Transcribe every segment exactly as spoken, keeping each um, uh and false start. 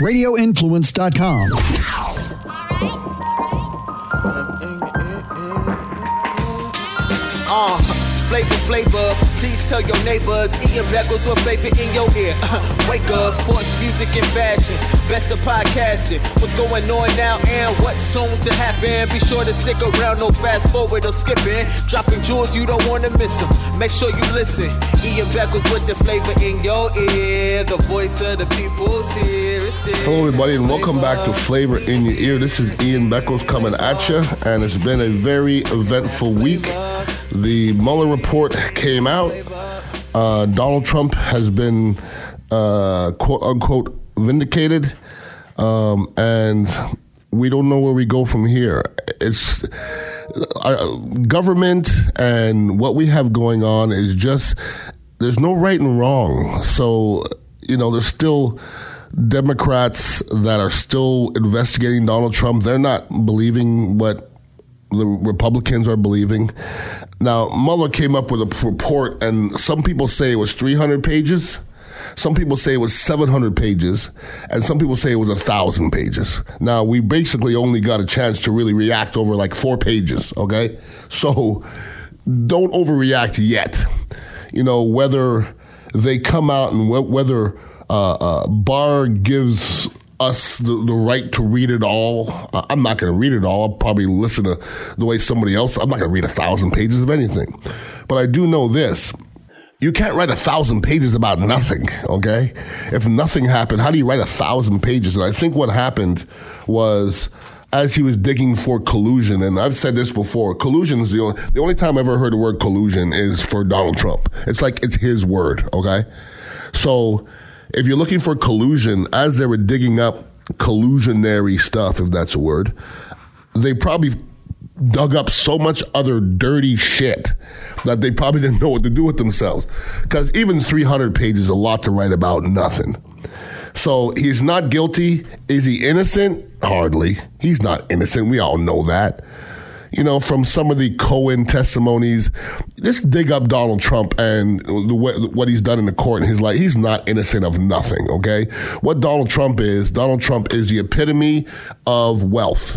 radio influence dot com. Uh, flavor, flavor, please tell your neighbors Ian Beckles with flavor in your ear. Wake up, sports, music, and fashion. Best of podcasting. What's going on now and what's soon to happen? Be sure to stick around, no fast forward or skipping. Dropping jewels, you don't want to miss them. Make sure you listen. Ian Beckles with the flavor in your ear. The voice of the people's here. Hello, everybody, and welcome back to Flavor in Your Ear. This is Ian Beckles coming at you, and it's been a very eventful week. The Mueller report came out. Uh, Donald Trump has been, uh, quote unquote, vindicated, um, and we don't know where we go from here. It's uh, government and what we have going on is just, there's no right and wrong. So, you know, there's still Democrats that are still investigating Donald Trump. They're not believing what the Republicans are believing. Now, Mueller came up with a report, and some people say it was three hundred pages. Some people say it was seven hundred pages, and some people say it was one thousand pages. Now, we basically only got a chance to really react over like four pages, okay? So don't overreact yet. You know, whether they come out and wh- whether uh, uh, Barr gives us the, the right to read it all. Uh, I'm not going to read it all. I'll probably listen to the way somebody else. I'm not going to read a thousand pages of anything. But I do know this. You can't write a thousand pages about nothing, okay? If nothing happened, how do you write a thousand pages? And I think what happened was, as he was digging for collusion, and I've said this before, collusion is the only, the only time I've ever heard the word collusion is for Donald Trump. It's like it's his word, okay? So if you're looking for collusion, as they were digging up collusionary stuff, if that's a word, they probably dug up so much other dirty shit that they probably didn't know what to do with themselves. Because even three hundred pages is a lot to write about nothing. So he's not guilty. Is he innocent? Hardly. He's not innocent. We all know that. You know, from some of the Cohen testimonies, just dig up Donald Trump and the way, what he's done in the court in his life. He's not innocent of nothing, okay? What Donald Trump is, Donald Trump is the epitome of wealth.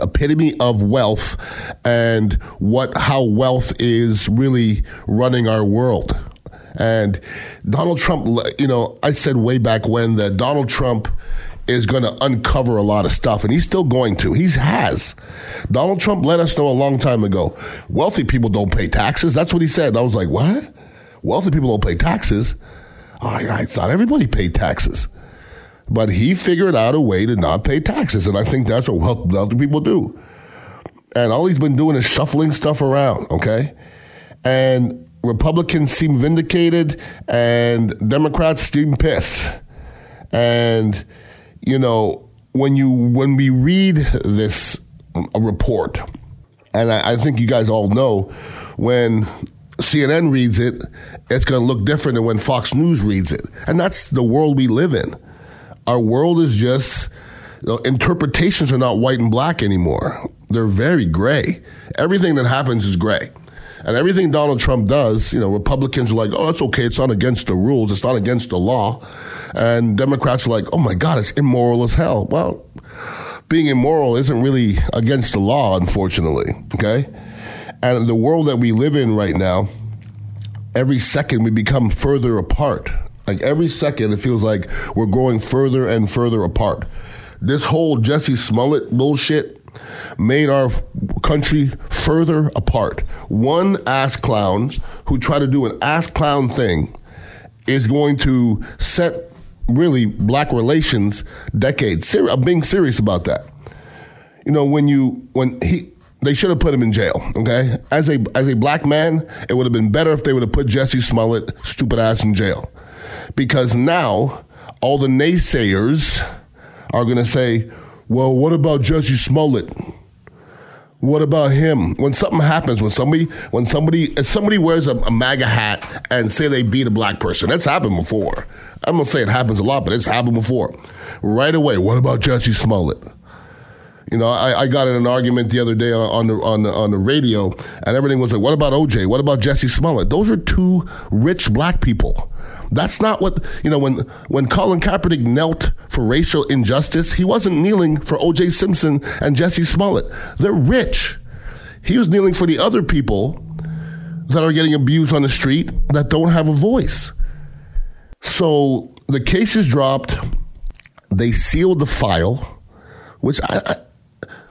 epitome of wealth and what how wealth is really running our world. And Donald Trump, you know, I said way back when that Donald Trump is going to uncover a lot of stuff, and he's still going to. He has. Donald Trump let us know a long time ago, wealthy people don't pay taxes. That's what he said. I was like, what? Wealthy people don't pay taxes? I, I thought everybody paid taxes. But he figured out a way to not pay taxes, and I think that's what wealthy people do. And all he's been doing is shuffling stuff around, okay? And Republicans seem vindicated, and Democrats seem pissed. And, you know, when you when we read this report, and I, I think you guys all know, when C N N reads it, it's going to look different than when Fox News reads it. And that's the world we live in. Our world is just, you know, interpretations are not white and black anymore. They're very gray. Everything that happens is gray. And everything Donald Trump does, you know, Republicans are like, oh, that's okay. It's not against the rules. It's not against the law. And Democrats are like, oh, my God, it's immoral as hell. Well, being immoral isn't really against the law, unfortunately. Okay? And the world that we live in right now, every second we become further apart. Like every second, it feels like we're growing further and further apart. This whole Jesse Smollett bullshit made our country further apart. One ass clown who tried to do an ass clown thing is going to set really black relations decades. Ser- I'm being serious about that. You know, when you when he. They should have put him in jail, okay? As a as a black man, it would have been better if they would have put Jesse Smollett, stupid ass, in jail. Because now all the naysayers are going to say, well, what about Jesse Smollett? What about him? When something happens, when somebody, when somebody, if somebody wears a, a MAGA hat and say they beat a black person, that's happened before. I'm going to say it happens a lot, but it's happened before. Right away, what about Jesse Smollett? You know, I, I got in an argument the other day on the on the, on the radio, and everything was like, "What about O J? What about Jesse Smollett? Those are two rich black people." That's not what, you know, when, when Colin Kaepernick knelt for racial injustice, he wasn't kneeling for O J Simpson and Jesse Smollett. They're rich. He was kneeling for the other people that are getting abused on the street that don't have a voice. So the case is dropped. They sealed the file, which I... I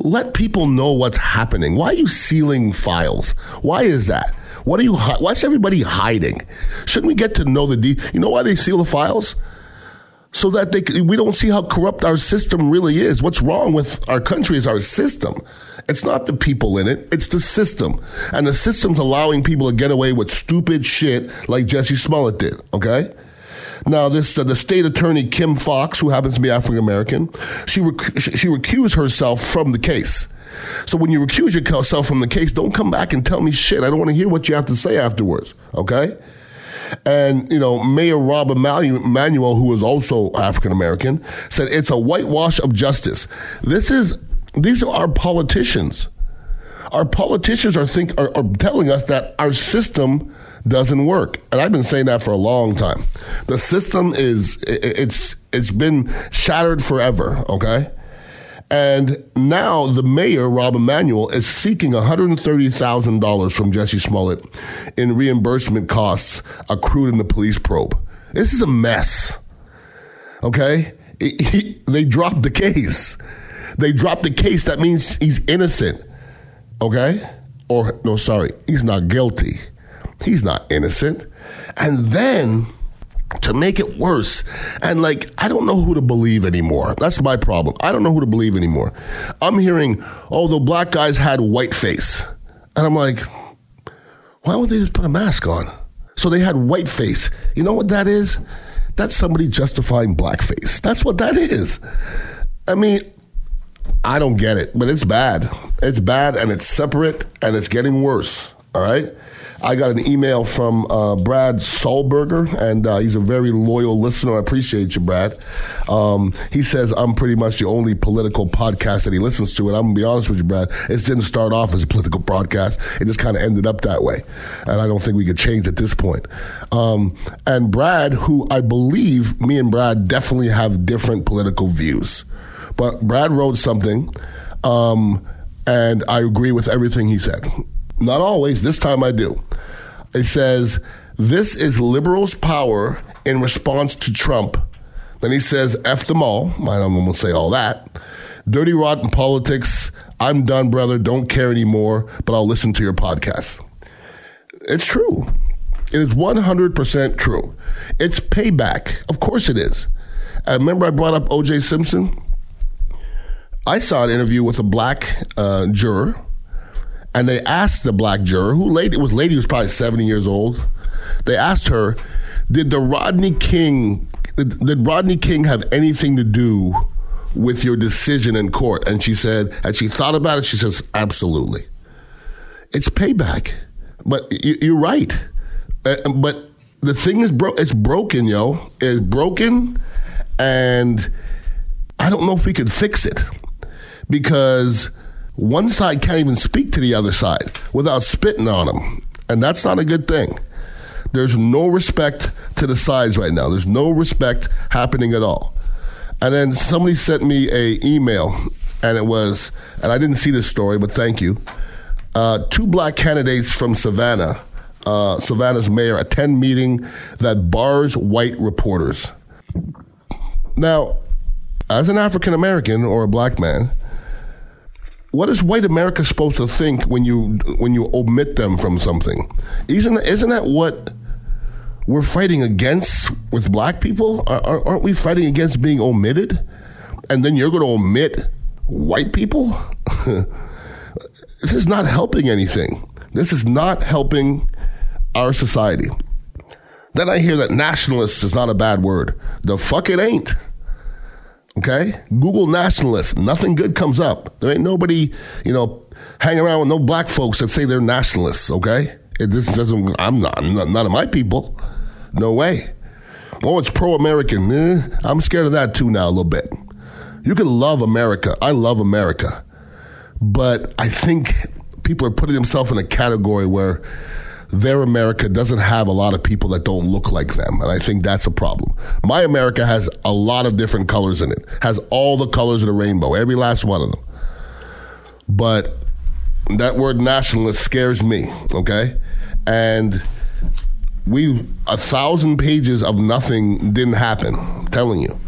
let people know what's happening. Why are you sealing files? Why is that? What are you? Hi- why is everybody hiding? Shouldn't we get to know the? De- you know why they seal the files? So that they c- we don't see how corrupt our system really is. What's wrong with our country is our system. It's not the people in it. It's the system, and the system's allowing people to get away with stupid shit like Jesse Smollett did. Okay. Now, this uh, the state attorney, Kim Fox, who happens to be African-American, she rec- she recused herself from the case. So when you recuse yourself from the case, don't come back and tell me shit. I don't want to hear what you have to say afterwards, okay? And, you know, Mayor Rob Emmanuel, who is also African-American, said it's a whitewash of justice. This is, these are our politicians. Our politicians are think are, are telling us that our system doesn't work, and I've been saying that for a long time. The system is it, it's it's been shattered forever, okay? And now the mayor, Rob Emmanuel, is seeking one hundred thirty thousand dollars from Jesse Smollett in reimbursement costs accrued in the police probe. This is a mess, okay? It, he, they dropped the case. They dropped the case. That means he's innocent. Okay? Or, no, sorry, he's not guilty. He's not innocent. And then, to make it worse, and like, I don't know who to believe anymore. That's my problem. I don't know who to believe anymore. I'm hearing, oh, the black guys had white face. And I'm like, why would they just put a mask on? So they had white face. You know what that is? That's somebody justifying blackface. That's what that is. I mean, I don't get it, but it's bad. It's bad, and it's separate, and it's getting worse, all right? I got an email from uh, Brad Solberger, and uh, he's a very loyal listener. I appreciate you, Brad. Um, he says, I'm pretty much the only political podcast that he listens to, and I'm going to be honest with you, Brad, it didn't start off as a political broadcast. It just kind of ended up that way, and I don't think we could change at this point. Um, and Brad, who I believe me and Brad definitely have different political views. But Brad wrote something, um, and I agree with everything he said. Not always. This time I do. It says, this is liberals' power in response to Trump. Then he says, F them all. I don't want to say all that. Dirty, rotten politics. I'm done, brother. Don't care anymore, but I'll listen to your podcast. It's true. It is one hundred percent true. It's payback. Of course it is. I remember I brought up O J Simpson. I saw an interview with a black uh, juror, and they asked the black juror, who lady was lady was probably seventy years old. They asked her, "Did the Rodney King did, did Rodney King have anything to do with your decision in court?" And she said, and she thought about it. She says, "Absolutely." It's payback, but you, you're right. Uh, but the thing is, bro, it's broken, yo. It's broken, and I don't know if we could fix it. Because one side can't even speak to the other side without spitting on them. And that's not a good thing. There's no respect to the sides right now. There's no respect happening at all. And then somebody sent me an email, and it was, and I didn't see this story, but thank you. Uh, two black candidates from Savannah, uh, Savannah's mayor, attend meeting that bars white reporters. Now, as an African-American or a black man, what is white America supposed to think when you when you omit them from something? Isn't isn't that what we're fighting against with black people? Are, aren't we fighting against being omitted? And then you're going to omit white people? This is not helping anything. This is not helping our society. Then I hear that nationalist is not a bad word. The fuck it ain't. Okay? Google nationalists. Nothing good comes up. There ain't nobody, you know, hanging around with no black folks that say they're nationalists, okay? It, this doesn't, I'm not, none of my people. No way. Oh, it's pro-American. Eh, I'm scared of that too now a little bit. You can love America. I love America. But I think people are putting themselves in a category where their America doesn't have a lot of people that don't look like them. And I think that's a problem. My America has a lot of different colors in it, has all the colors of the rainbow, every last one of them. But that word nationalist scares me, okay? And we, a thousand pages of nothing didn't happen, I'm telling you.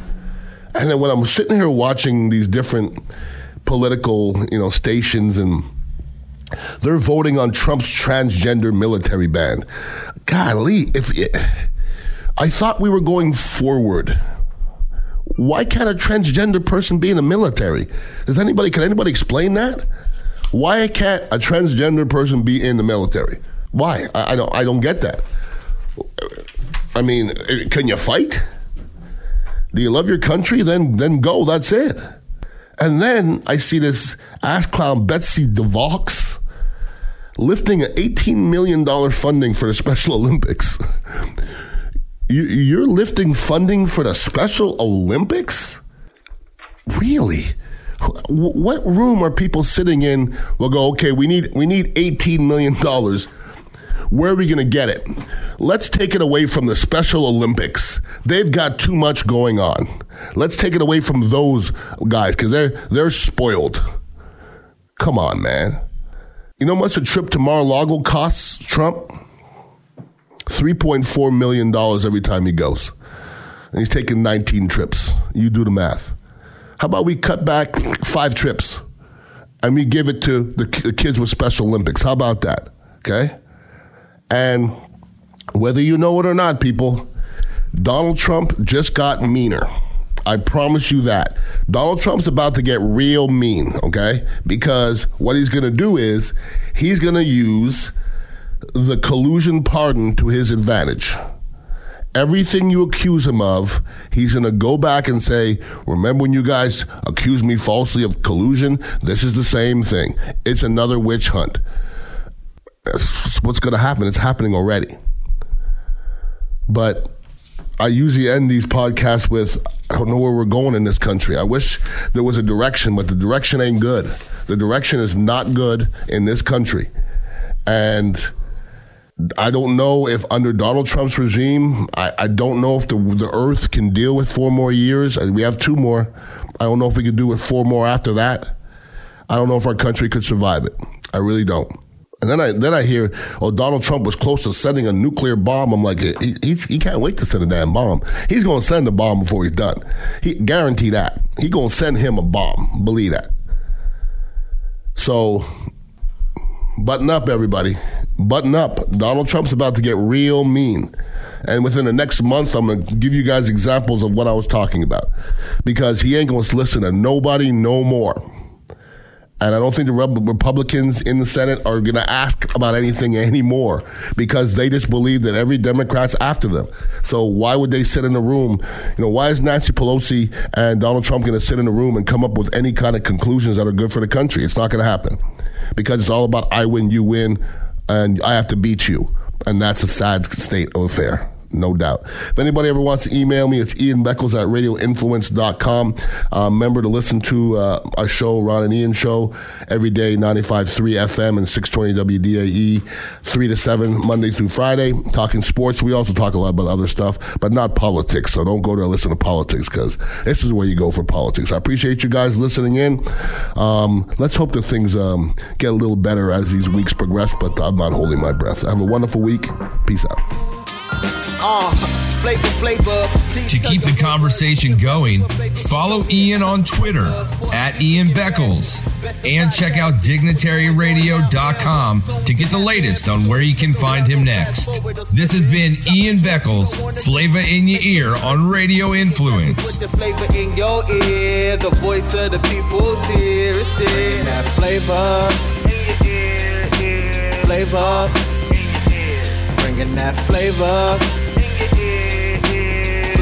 And then when I'm sitting here watching these different political, you know, stations, and they're voting on Trump's transgender military ban. Golly, if it, I thought we were going forward. Why can't a transgender person be in the military? Does anybody, can anybody explain that? Why can't a transgender person be in the military? Why? I, I don't. I don't get that. I mean, can you fight? Do you love your country? Then, then go. That's it. And then I see this ass clown Betsy DeVos lifting an eighteen million dollars funding for the Special Olympics. you, you're lifting funding for the Special Olympics? Really? What room are people sitting in? We'll go, okay, we need we need eighteen million dollars. Where are we going to get it? Let's take it away from the Special Olympics. They've got too much going on. Let's take it away from those guys because they're, they're spoiled. Come on, man. You know how much a trip to Mar-a-Lago costs Trump? three point four million dollars every time he goes. And he's taking nineteen trips. You do the math. How about we cut back five trips and we give it to the kids with Special Olympics? How about that? Okay? And whether you know it or not, people, Donald Trump just got meaner. I promise you that. Donald Trump's about to get real mean, okay? Because what he's going to do is he's going to use the collusion pardon to his advantage. Everything you accuse him of, he's going to go back and say, remember when you guys accused me falsely of collusion? This is the same thing. It's another witch hunt. That's what's going to happen. It's happening already. But I usually end these podcasts with, I don't know where we're going in this country. I wish there was a direction, but the direction ain't good. The direction is not good in this country. And I don't know if under Donald Trump's regime, I, I don't know if the the earth can deal with four more years. We have two more. I don't know if we could do it four more after that. I don't know if our country could survive it. I really don't. And then I then I hear, oh, Donald Trump was close to sending a nuclear bomb. I'm like, he he, he can't wait to send a damn bomb. He's going to send a bomb before he's done. He guarantee that. He's going to send him a bomb. Believe that. So button up, everybody. Button up. Donald Trump's about to get real mean. And within the next month, I'm going to give you guys examples of what I was talking about. Because he ain't going to listen to nobody no more. And I don't think the Republicans in the Senate are going to ask about anything anymore because they just believe that every Democrat's after them. So why would they sit in a room? You know, why is Nancy Pelosi and Donald Trump going to sit in a room and come up with any kind of conclusions that are good for the country? It's not going to happen because it's all about I win, you win, and I have to beat you. And that's a sad state of affair. No doubt. If anybody ever wants to email me, it's Ian Beckles at radio influence dot com. Uh, remember to listen to uh, our show, Ron and Ian Show, every day, ninety-five point three F M and six twenty W D A E, three to seven, Monday through Friday. Talking sports. We also talk a lot about other stuff, but not politics. So don't go to listen to politics because this is where you go for politics. I appreciate you guys listening in. Um, let's hope that things um, get a little better as these weeks progress, but I'm not holding my breath. Have a wonderful week. Peace out. Uh, flavor, flavor. To keep the conversation going, follow Ian on Twitter at Ian Beckles and check out dignitary radio dot com to get the latest on where you can find him next. This has been Ian Beckles, Flavor in Your Ear on Radio Influence. Put the flavor in your ear, the voice of the people's here. It's in that flavor. Flavor. Bringing that flavor.